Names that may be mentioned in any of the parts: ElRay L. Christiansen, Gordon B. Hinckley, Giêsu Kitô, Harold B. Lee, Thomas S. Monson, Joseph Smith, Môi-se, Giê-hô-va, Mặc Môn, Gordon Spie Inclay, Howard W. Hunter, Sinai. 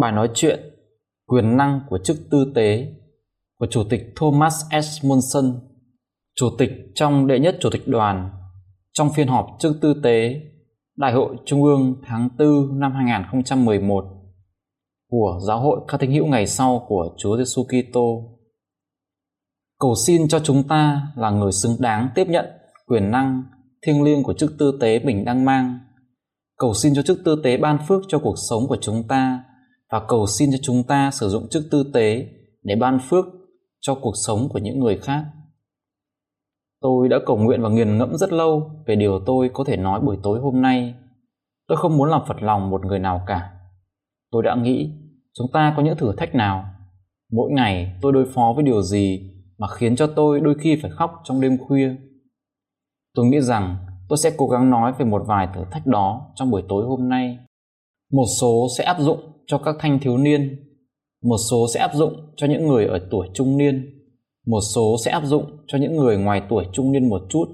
Bài nói chuyện quyền năng của chức tư tế của Chủ tịch Thomas S. Monson, Chủ tịch trong đệ nhất Chủ tịch đoàn, trong phiên họp chức tư tế Đại hội Trung ương tháng 4 năm 2011 của Giáo hội các Thánh hữu Ngày Sau của Chúa Giêsu Kitô. Cầu xin cho chúng ta là người xứng đáng tiếp nhận quyền năng thiêng liêng của chức tư tế mình đang mang. Cầu xin cho chức tư tế ban phước cho cuộc sống của chúng ta, và cầu xin cho chúng ta sử dụng chức tư tế để ban phước cho cuộc sống của những người khác. Tôi đã cầu nguyện và nghiền ngẫm rất lâu về điều tôi có thể nói buổi tối hôm nay. Tôi không muốn làm phật lòng một người nào cả. Tôi đã nghĩ chúng ta có những thử thách nào. Mỗi ngày tôi đối phó với điều gì mà khiến cho tôi đôi khi phải khóc trong đêm khuya. Tôi nghĩ rằng tôi sẽ cố gắng nói về một vài thử thách đó trong buổi tối hôm nay. Một số sẽ áp dụng cho các thanh thiếu niên, một số sẽ áp dụng cho những người ở tuổi trung niên, một số sẽ áp dụng cho những người ngoài tuổi trung niên một chút.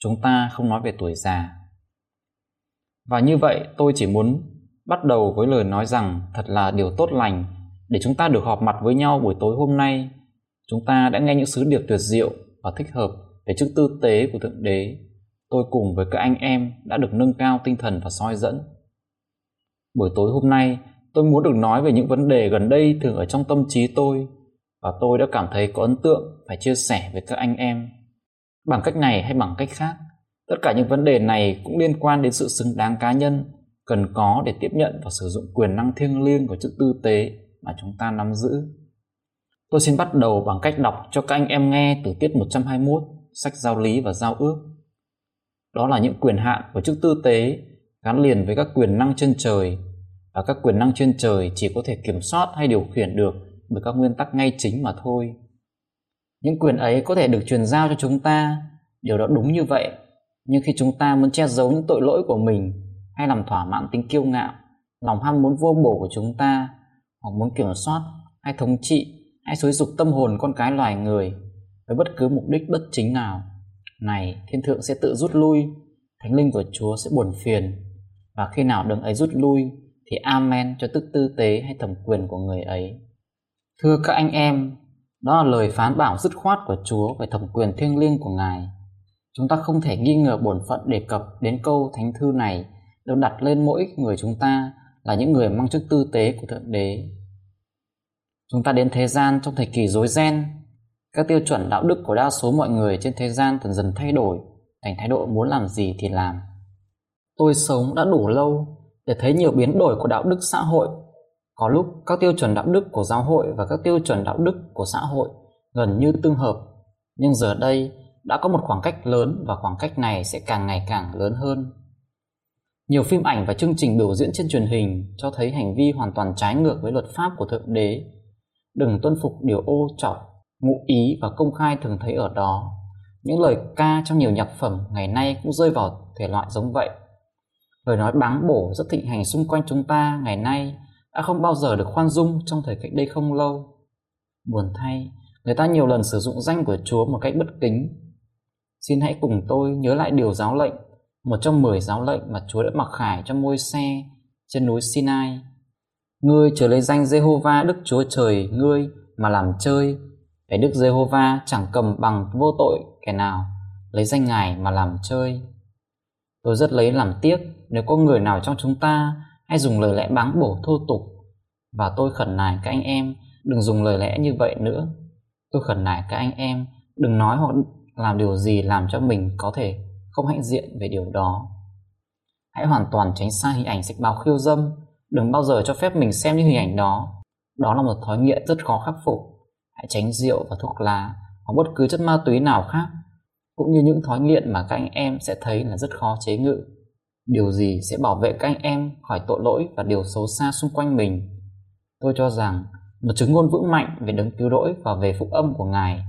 Chúng ta không nói về tuổi già. Và như vậy, tôi chỉ muốn bắt đầu với lời nói rằng thật là điều tốt lành để chúng ta được họp mặt với nhau buổi tối hôm nay. Chúng ta đã nghe những sứ điệp tuyệt diệu và thích hợp về chức tư tế của Thượng Đế. Tôi cùng với các anh em đã được nâng cao tinh thần và soi dẫn. Buổi tối hôm nay, tôi muốn được nói về những vấn đề gần đây thường ở trong tâm trí tôi, và tôi đã cảm thấy có ấn tượng phải chia sẻ với các anh em. Bằng cách này hay bằng cách khác, tất cả những vấn đề này cũng liên quan đến sự xứng đáng cá nhân cần có để tiếp nhận và sử dụng quyền năng thiêng liêng của chức tư tế mà chúng ta nắm giữ. Tôi xin bắt đầu bằng cách đọc cho các anh em nghe từ tiết 121, sách Giáo lý và Giao ước. Đó là những quyền hạn của chức tư tế gắn liền với các quyền năng trên trời, và các quyền năng trên trời chỉ có thể kiểm soát hay điều khiển được bởi các nguyên tắc ngay chính mà thôi. Những quyền ấy có thể được truyền giao cho chúng ta, điều đó đúng như vậy, nhưng khi chúng ta muốn che giấu những tội lỗi của mình hay làm thỏa mãn tính kiêu ngạo, lòng ham muốn vô bổ của chúng ta, hoặc muốn kiểm soát hay thống trị hay xúi giục tâm hồn con cái loài người với bất cứ mục đích bất chính nào, này Thiên Thượng sẽ tự rút lui, Thánh Linh của Chúa sẽ buồn phiền, và khi nào đấng ấy rút lui thì amen cho tức tư tế hay thẩm quyền của người ấy. Thưa các anh em, đó là lời phán bảo dứt khoát của Chúa về thẩm quyền thiêng liêng của Ngài. Chúng ta không thể nghi ngờ bổn phận đề cập đến câu thánh thư này được đặt lên mỗi người chúng ta là những người mang chức tư tế của Thượng Đế. Chúng ta đến thế gian trong thời kỳ rối ren. Các tiêu chuẩn đạo đức của đa số mọi người trên thế gian dần dần thay đổi, thành thái độ muốn làm gì thì làm. Tôi sống đã đủ lâu để thấy nhiều biến đổi của đạo đức xã hội. Có lúc các tiêu chuẩn đạo đức của giáo hội và các tiêu chuẩn đạo đức của xã hội gần như tương hợp, nhưng giờ đây đã có một khoảng cách lớn, và khoảng cách này sẽ càng ngày càng lớn hơn. Nhiều phim ảnh và chương trình biểu diễn trên truyền hình cho thấy hành vi hoàn toàn trái ngược với luật pháp của Thượng Đế. Đừng tuân phục điều ô trọc, ngụ ý và công khai thường thấy ở đó. Những lời ca trong nhiều nhạc phẩm ngày nay cũng rơi vào thể loại giống vậy. Lời nói báng bổ rất thịnh hành xung quanh chúng ta ngày nay đã không bao giờ được khoan dung trong thời cách đây không lâu. Buồn thay, người ta nhiều lần sử dụng danh của Chúa một cách bất kính. Xin hãy cùng tôi nhớ lại điều giáo lệnh, một trong 10 giáo lệnh mà Chúa đã mặc khải cho Môi-se trên núi Sinai. Ngươi chớ lấy danh Giê-hô-va Đức Chúa Trời ngươi mà làm chơi, để Đức Giê-hô-va chẳng cầm bằng vô tội kẻ nào lấy danh Ngài mà làm chơi. Tôi rất lấy làm tiếc nếu có người nào trong chúng ta hay dùng lời lẽ báng bổ thô tục, và tôi khẩn nài các anh em đừng dùng lời lẽ như vậy nữa. Tôi khẩn nài các anh em đừng nói hoặc làm điều gì làm cho mình có thể không hãnh diện về điều đó. Hãy hoàn toàn tránh xa hình ảnh sách báo khiêu dâm. Đừng bao giờ cho phép mình xem những hình ảnh đó. Đó là một thói nghiện rất khó khắc phục. Hãy tránh rượu và thuốc lá hoặc bất cứ chất ma túy nào khác, cũng như những thói nghiện mà các anh em sẽ thấy là rất khó chế ngự. Điều gì sẽ bảo vệ các anh em khỏi tội lỗi và điều xấu xa xung quanh mình? Tôi cho rằng một chứng ngôn vững mạnh về đấng cứu rỗi và về phúc âm của Ngài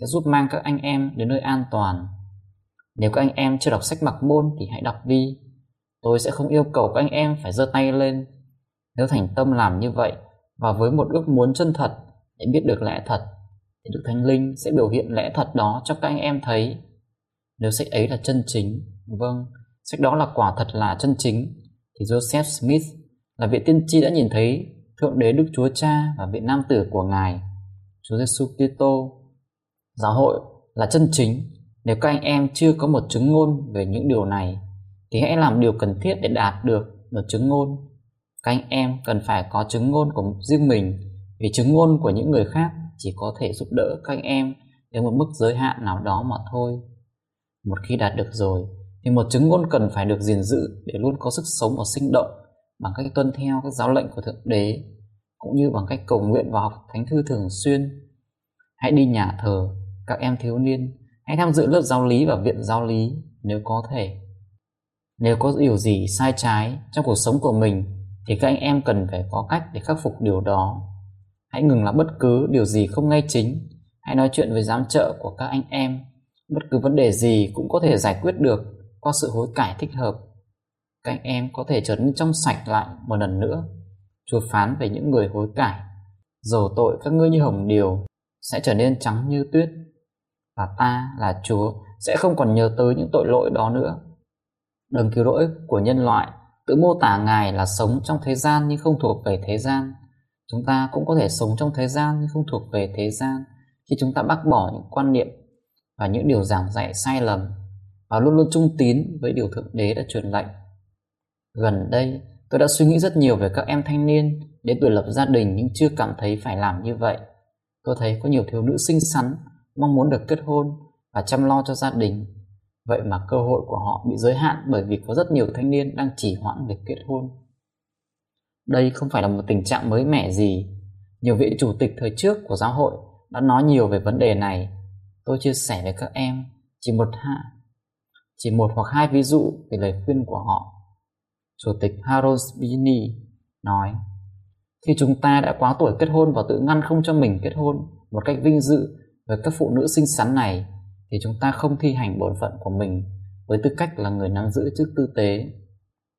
sẽ giúp mang các anh em đến nơi an toàn. Nếu các anh em chưa đọc sách Mặc Môn thì hãy đọc đi. Tôi sẽ không yêu cầu các anh em phải giơ tay lên. Nếu thành tâm làm như vậy và với một ước muốn chân thật để biết được lẽ thật, thì Đức Thánh Linh sẽ biểu hiện lẽ thật đó cho các anh em thấy. Nếu sách ấy là chân chính, vâng, sách đó là quả thật là chân chính, thì Joseph Smith là vị tiên tri đã nhìn thấy Thượng Đế Đức Chúa Cha và vị Nam Tử của Ngài, Chúa Giêsu Kitô. Giáo hội là chân chính. Nếu các anh em chưa có một chứng ngôn về những điều này, thì hãy làm điều cần thiết để đạt được một chứng ngôn. Các anh em cần phải có chứng ngôn của riêng mình, vì chứng ngôn của những người khác chỉ có thể giúp đỡ các anh em đến một mức giới hạn nào đó mà thôi. Một khi đạt được rồi, thì một chứng ngôn cần phải được gìn giữ để luôn có sức sống và sinh động bằng cách tuân theo các giáo lệnh của Thượng Đế, cũng như bằng cách cầu nguyện và học Thánh Thư thường xuyên. Hãy đi nhà thờ, các em thiếu niên, hãy tham dự lớp giáo lý và viện giáo lý nếu có thể. Nếu có điều gì sai trái trong cuộc sống của mình, thì các anh em cần phải có cách để khắc phục điều đó. Hãy ngừng làm bất cứ điều gì không ngay chính. Hãy nói chuyện với giám trợ của các anh em. Bất cứ vấn đề gì cũng có thể giải quyết được qua sự hối cải thích hợp. Các anh em có thể trở nên trong sạch lại một lần nữa. Chúa phán về những người hối cải: dầu tội các ngươi như hồng điều sẽ trở nên trắng như tuyết, và ta là Chúa sẽ không còn nhớ tới những tội lỗi đó nữa. Đấng cứu rỗi của nhân loại tự mô tả Ngài là sống trong thế gian nhưng không thuộc về thế gian. Chúng ta cũng có thể sống trong thế gian nhưng không thuộc về thế gian khi chúng ta bác bỏ những quan niệm và những điều giảng dạy sai lầm và luôn luôn trung tín với điều Thượng Đế đã truyền lệnh. Gần đây, tôi đã suy nghĩ rất nhiều về các em thanh niên đến tuổi lập gia đình nhưng chưa cảm thấy phải làm như vậy. Tôi thấy có nhiều thiếu nữ xinh xắn, mong muốn được kết hôn và chăm lo cho gia đình. Vậy mà cơ hội của họ bị giới hạn bởi vì có rất nhiều thanh niên đang trì hoãn việc kết hôn. Đây không phải là một tình trạng mới mẻ gì. Nhiều vị chủ tịch thời trước của giáo hội đã nói nhiều về vấn đề này. Tôi chia sẻ với các em chỉ một hoặc hai ví dụ về lời khuyên của họ. Chủ tịch Harold B. Lee nói: khi chúng ta đã quá tuổi kết hôn và tự ngăn không cho mình kết hôn một cách vinh dự với các phụ nữ xinh xắn này, thì chúng ta không thi hành bổn phận của mình với tư cách là người nắm giữ chức tư tế.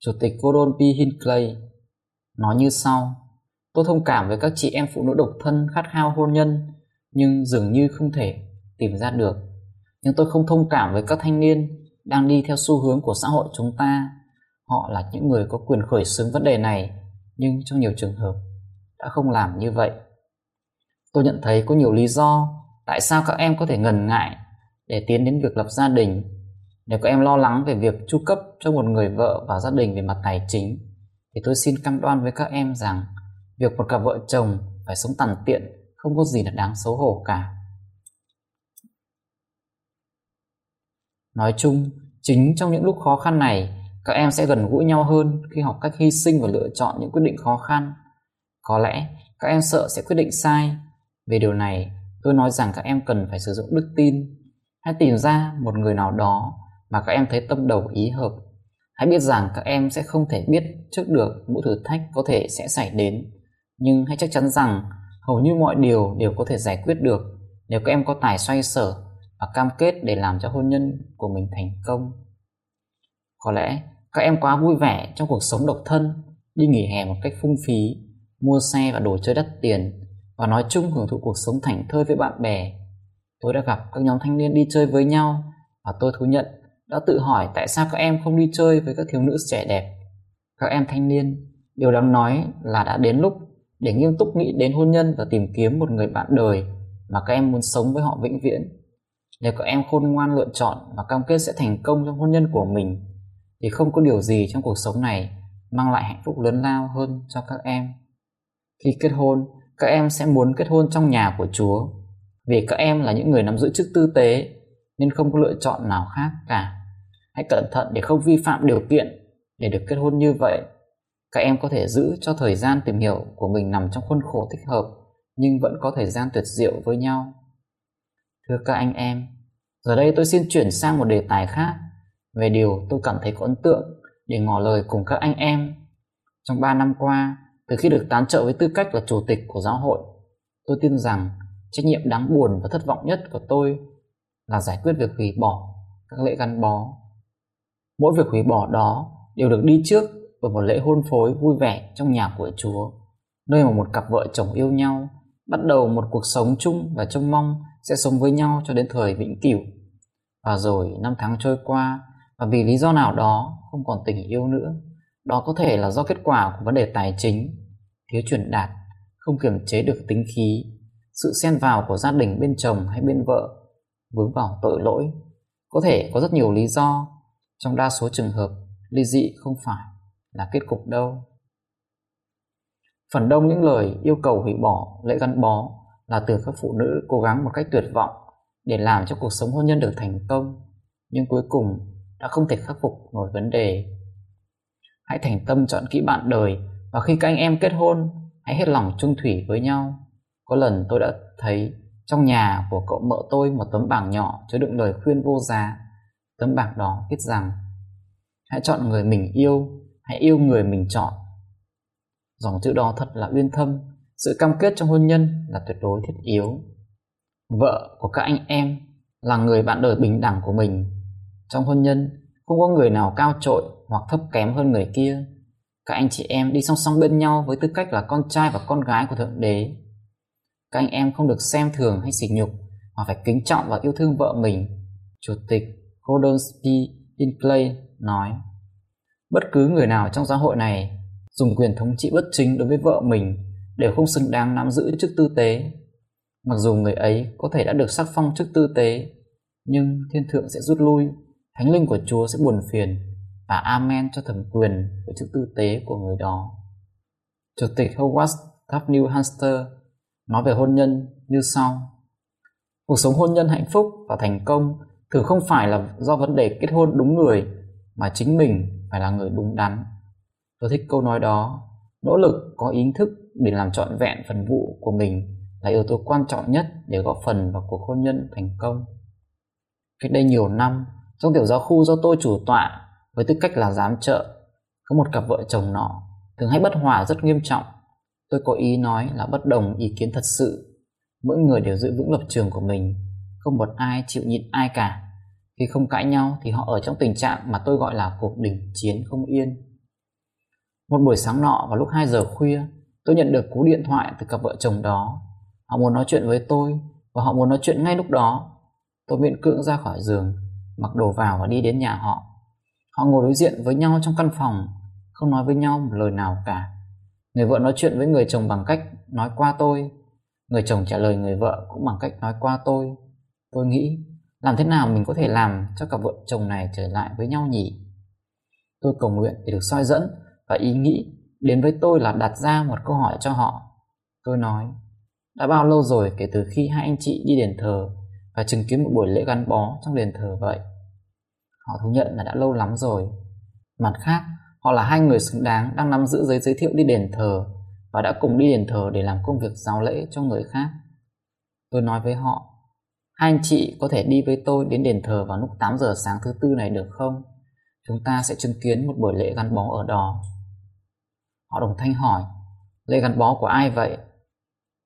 Chủ tịch Gordon B. Hinckley nói như sau: tôi thông cảm với các chị em phụ nữ độc thân khát khao hôn nhân nhưng dường như không thể tìm ra được. Nhưng tôi không thông cảm với các thanh niên đang đi theo xu hướng của xã hội chúng ta. Họ là những người có quyền khởi xướng vấn đề này, nhưng trong nhiều trường hợp đã không làm như vậy. Tôi nhận thấy có nhiều lý do tại sao các em có thể ngần ngại để tiến đến việc lập gia đình. Nếu các em lo lắng về việc chu cấp cho một người vợ và gia đình về mặt tài chính, thì tôi xin cam đoan với các em rằng việc một cặp vợ chồng phải sống tằn tiện không có gì là đáng xấu hổ cả. Nói chung, chính trong những lúc khó khăn này, các em sẽ gần gũi nhau hơn khi học cách hy sinh và lựa chọn những quyết định khó khăn. Có lẽ các em sợ sẽ quyết định sai. Về điều này, tôi nói rằng các em cần phải sử dụng đức tin. Hãy tìm ra một người nào đó mà các em thấy tâm đầu ý hợp. Hãy biết rằng các em sẽ không thể biết trước được mỗi thử thách có thể sẽ xảy đến. Nhưng hãy chắc chắn rằng hầu như mọi điều đều có thể giải quyết được nếu các em có tài xoay sở và cam kết để làm cho hôn nhân của mình thành công. Có lẽ các em quá vui vẻ trong cuộc sống độc thân, đi nghỉ hè một cách phung phí, mua xe và đồ chơi đắt tiền, và nói chung hưởng thụ cuộc sống thảnh thơi với bạn bè. Tôi đã gặp các nhóm thanh niên đi chơi với nhau, và tôi thú nhận đã tự hỏi tại sao các em không đi chơi với các thiếu nữ trẻ đẹp. Các em thanh niên, điều đáng nói là đã đến lúc để nghiêm túc nghĩ đến hôn nhân và tìm kiếm một người bạn đời mà các em muốn sống với họ vĩnh viễn. Nếu các em khôn ngoan lựa chọn và cam kết sẽ thành công trong hôn nhân của mình, thì không có điều gì trong cuộc sống này mang lại hạnh phúc lớn lao hơn cho các em. Khi kết hôn, các em sẽ muốn kết hôn trong nhà của Chúa, vì các em là những người nắm giữ chức tư tế nên không có lựa chọn nào khác cả. Hãy cẩn thận để không vi phạm điều kiện để được kết hôn như vậy. Các em có thể giữ cho thời gian tìm hiểu của mình nằm trong khuôn khổ thích hợp, nhưng vẫn có thời gian tuyệt diệu với nhau. Thưa các anh em, giờ đây tôi xin chuyển sang một đề tài khác về điều tôi cảm thấy có ấn tượng để ngỏ lời cùng các anh em. Trong 3 năm qua, từ khi được tán trợ với tư cách là chủ tịch của giáo hội, tôi tin rằng trách nhiệm đáng buồn và thất vọng nhất của tôi là giải quyết việc hủy bỏ các lễ gắn bó. Mỗi việc hủy bỏ đó đều được đi trước bởi một lễ hôn phối vui vẻ trong nhà của Chúa, nơi mà một cặp vợ chồng yêu nhau, bắt đầu một cuộc sống chung và trông mong sẽ sống với nhau cho đến thời vĩnh cửu. Và rồi 5 tháng trôi qua, và vì lý do nào đó không còn tình yêu nữa. Đó có thể là do kết quả của vấn đề tài chính, thiếu truyền đạt, không kiềm chế được tính khí, sự xen vào của gia đình bên chồng hay bên vợ, vướng vào tội lỗi. Có thể có rất nhiều lý do. Trong đa số trường hợp, ly dị không phải là kết cục đâu. Phần đông những lời yêu cầu hủy bỏ lễ gắn bó là từ các phụ nữ cố gắng một cách tuyệt vọng để làm cho cuộc sống hôn nhân được thành công, nhưng cuối cùng đã không thể khắc phục nổi vấn đề. Hãy thành tâm chọn kỹ bạn đời, và khi các anh em kết hôn, hãy hết lòng chung thủy với nhau. Có lần tôi đã thấy trong nhà của cậu mợ tôi một tấm bảng nhỏ chứa đựng lời khuyên vô giá. Tấm bảng đó viết rằng: hãy chọn người mình yêu, hãy yêu người mình chọn. Dòng chữ đó thật là uyên thâm. Sự cam kết trong hôn nhân là tuyệt đối thiết yếu. Vợ của các anh em là người bạn đời bình đẳng của mình. Trong hôn nhân, không có người nào cao trội hoặc thấp kém hơn người kia. Các anh chị em đi song song bên nhau với tư cách là con trai và con gái của Thượng Đế. Các anh em không được xem thường hay sỉ nhục, mà phải kính trọng và yêu thương vợ mình. Chủ tịch Gordon Spie Inclay nói: bất cứ người nào trong xã hội này dùng quyền thống trị bất chính đối với vợ mình đều không xứng đáng nắm giữ chức tư tế. Mặc dù người ấy có thể đã được sắc phong chức tư tế, nhưng thiên thượng sẽ rút lui, thánh linh của Chúa sẽ buồn phiền, và amen cho thẩm quyền của chức tư tế của người đó. Chủ tịch Howard W. Hunter nói về hôn nhân như sau: cuộc sống hôn nhân hạnh phúc và thành công thường không phải là do vấn đề kết hôn đúng người, mà chính mình phải là người đúng đắn. Tôi thích câu nói đó. Nỗ lực có ý thức để làm trọn vẹn phần vụ của mình là yếu tố quan trọng nhất để góp phần vào cuộc hôn nhân thành công. Cách đây nhiều năm, trong tiểu giáo khu do tôi chủ tọa với tư cách là giám trợ, có một cặp vợ chồng nọ thường hay bất hòa rất nghiêm trọng. Tôi có ý nói là bất đồng ý kiến thật sự. Mỗi người đều giữ vững lập trường của mình, không một ai chịu nhịn ai cả. Khi không cãi nhau thì họ ở trong tình trạng mà tôi gọi là cuộc đình chiến không yên. Một buổi sáng nọ vào lúc 2 giờ khuya, tôi nhận được cú điện thoại từ cặp vợ chồng đó. Họ muốn nói chuyện với tôi, và họ muốn nói chuyện ngay lúc đó. Tôi miễn cưỡng ra khỏi giường, mặc đồ vào và đi đến nhà họ. Họ ngồi đối diện với nhau trong căn phòng, không nói với nhau một lời nào cả. Người vợ nói chuyện với người chồng bằng cách nói qua tôi. Người chồng trả lời người vợ cũng bằng cách nói qua tôi. Tôi nghĩ, làm thế nào mình có thể làm cho cặp vợ chồng này trở lại với nhau nhỉ? Tôi cầu nguyện để được soi dẫn, và ý nghĩ đến với tôi là đặt ra một câu hỏi cho họ. Tôi nói: đã bao lâu rồi kể từ khi hai anh chị đi đền thờ và chứng kiến một buổi lễ gắn bó trong đền thờ vậy? Họ thú nhận là đã lâu lắm rồi. Mặt khác, họ là hai người xứng đáng đang nắm giữ giấy giới thiệu đi đền thờ và đã cùng đi đền thờ để làm công việc giáo lễ cho người khác. Tôi nói với họ: hai anh chị có thể đi với tôi đến đền thờ vào lúc 8 giờ sáng thứ Tư này được không? Chúng ta sẽ chứng kiến một buổi lễ gắn bó ở đó. Họ đồng thanh hỏi: lễ gắn bó của ai vậy?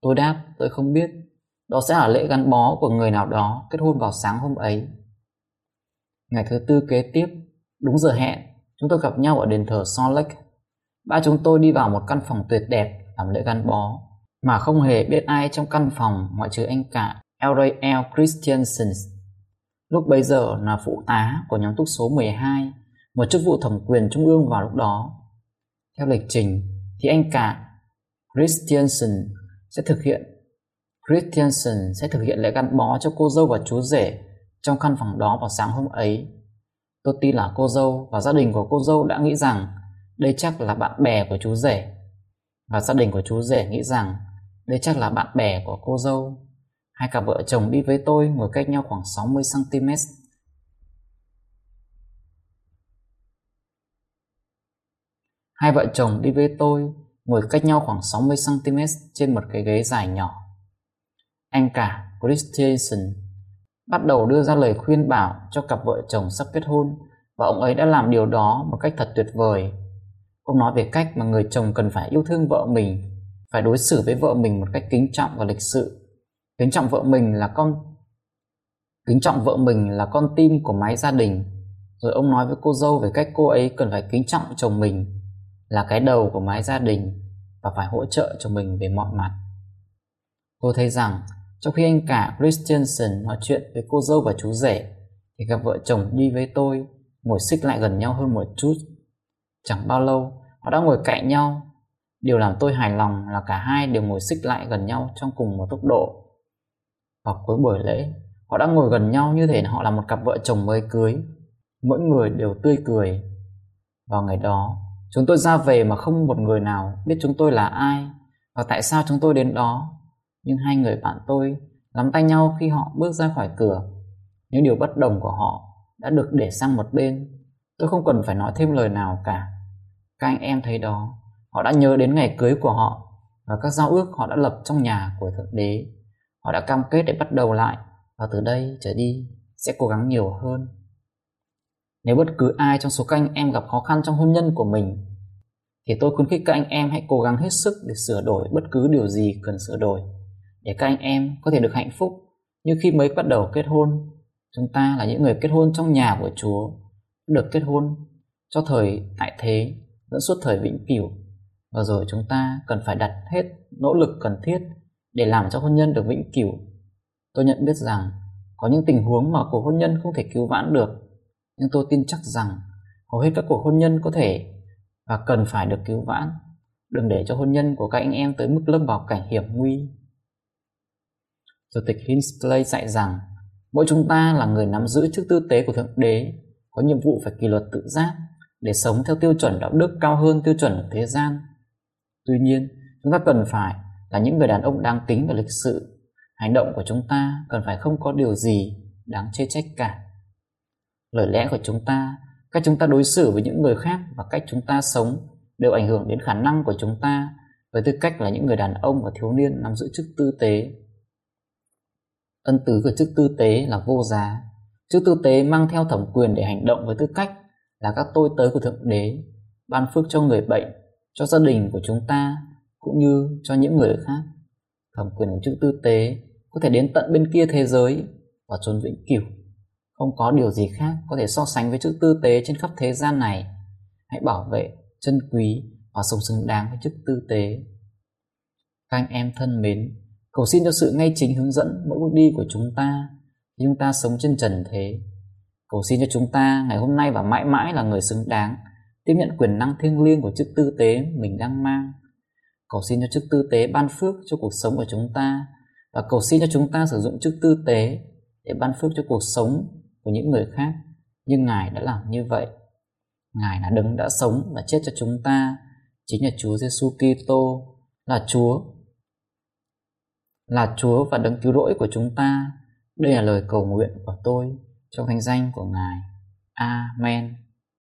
Tôi đáp: tôi không biết. Đó sẽ là lễ gắn bó của người nào đó kết hôn vào sáng hôm ấy. Ngày thứ Tư kế tiếp, đúng giờ hẹn, chúng tôi gặp nhau ở đền thờ Salt Lake. Ba chúng tôi đi vào một căn phòng tuyệt đẹp làm lễ gắn bó, mà không hề biết ai trong căn phòng ngoại trừ anh cả ElRay L. Christiansen. Lúc bấy giờ là phụ tá của nhóm túc số 12, một chức vụ thẩm quyền trung ương vào lúc đó. Theo lịch trình thì anh cả Christiansen sẽ thực hiện lễ gắn bó cho cô dâu và chú rể trong căn phòng đó vào sáng hôm ấy. Tôi tin là cô dâu và gia đình của cô dâu đã nghĩ rằng đây chắc là bạn bè của chú rể, và gia đình của chú rể nghĩ rằng đây chắc là bạn bè của cô dâu. Hai cặp vợ chồng đi với tôi ngồi cách nhau khoảng 60 cm. Hai vợ chồng đi với tôi ngồi cách nhau khoảng 60 cm trên một cái ghế dài nhỏ. Anh cả Christiansen bắt đầu đưa ra lời khuyên bảo cho cặp vợ chồng sắp kết hôn và ông ấy đã làm điều đó một cách thật tuyệt vời. Ông nói về cách mà người chồng cần phải yêu thương vợ mình, phải đối xử với vợ mình một cách kính trọng và lịch sự. Kính trọng vợ mình là con tim của máy gia đình. Rồi ông nói với cô dâu về cách cô ấy cần phải kính trọng chồng mình, là cái đầu của mái gia đình, và phải hỗ trợ chồng mình về mọi mặt. Tôi thấy rằng trong khi anh cả Christiansen nói chuyện với cô dâu và chú rể, thì cặp vợ chồng đi với tôi ngồi xích lại gần nhau hơn một chút. Chẳng bao lâu họ đã ngồi cạnh nhau. Điều làm tôi hài lòng là cả hai đều ngồi xích lại gần nhau trong cùng một tốc độ. Vào cuối buổi lễ, họ đã ngồi gần nhau như thể họ là một cặp vợ chồng mới cưới. Mỗi người đều tươi cười. Vào ngày đó, chúng tôi ra về mà không một người nào biết chúng tôi là ai và tại sao chúng tôi đến đó. Nhưng hai người bạn tôi nắm tay nhau khi họ bước ra khỏi cửa. Những điều bất đồng của họ đã được để sang một bên. Tôi không cần phải nói thêm lời nào cả. Các anh em thấy đó, họ đã nhớ đến ngày cưới của họ và các giao ước họ đã lập trong nhà của Thượng Đế. Họ đã cam kết để bắt đầu lại, và từ đây trở đi sẽ cố gắng nhiều hơn. Nếu bất cứ ai trong số các anh em gặp khó khăn trong hôn nhân của mình, thì tôi khuyến khích các anh em hãy cố gắng hết sức để sửa đổi bất cứ điều gì cần sửa đổi, để các anh em có thể được hạnh phúc như khi mới bắt đầu kết hôn. Chúng ta là những người kết hôn trong nhà của Chúa, được kết hôn cho thời tại thế lẫn suốt thời vĩnh cửu, và rồi chúng ta cần phải đặt hết nỗ lực cần thiết để làm cho hôn nhân được vĩnh cửu. Tôi nhận biết rằng có những tình huống mà cuộc hôn nhân không thể cứu vãn được, nhưng tôi tin chắc rằng hầu hết các cuộc hôn nhân có thể và cần phải được cứu vãn. Đừng để cho hôn nhân của các anh em tới mức lâm vào cảnh hiểm nguy. Chủ tịch Hinckley dạy rằng mỗi chúng ta là người nắm giữ chức tư tế của Thượng Đế, có nhiệm vụ phải kỷ luật tự giác để sống theo tiêu chuẩn đạo đức cao hơn tiêu chuẩn của thế gian. Tuy nhiên, chúng ta cần phải là những người đàn ông đáng kính và lịch sự. Hành động của chúng ta cần phải không có điều gì đáng chê trách cả. Lời lẽ của chúng ta, cách chúng ta đối xử với những người khác và cách chúng ta sống đều ảnh hưởng đến khả năng của chúng ta với tư cách là những người đàn ông và thiếu niên nắm giữ chức tư tế. Ân tứ của chức tư tế là vô giá. Chức tư tế mang theo thẩm quyền để hành động với tư cách là các tôi tớ của Thượng Đế, ban phước cho người bệnh, cho gia đình của chúng ta cũng như cho những người khác. Thẩm quyền của chức tư tế có thể đến tận bên kia thế giới và chốn vĩnh cửu. Không có điều gì khác có thể so sánh với chức tư tế trên khắp thế gian này. Hãy bảo vệ, trân quý và sống xứng đáng với chức tư tế. Các anh em thân mến, cầu xin cho sự ngay chính hướng dẫn mỗi bước đi của chúng ta khi chúng ta sống trên trần thế. Cầu xin cho chúng ta ngày hôm nay và mãi mãi là người xứng đáng tiếp nhận quyền năng thiêng liêng của chức tư tế mình đang mang. Cầu xin cho chức tư tế ban phước cho cuộc sống của chúng ta, và cầu xin cho chúng ta sử dụng chức tư tế để ban phước cho cuộc sống của những người khác như Ngài đã làm như vậy. Ngài là Đấng đã sống và chết cho chúng ta, chính là Chúa Giêsu Kitô, là Chúa và Đấng cứu rỗi của chúng ta. Đây là lời cầu nguyện của tôi trong thánh danh của Ngài. Amen.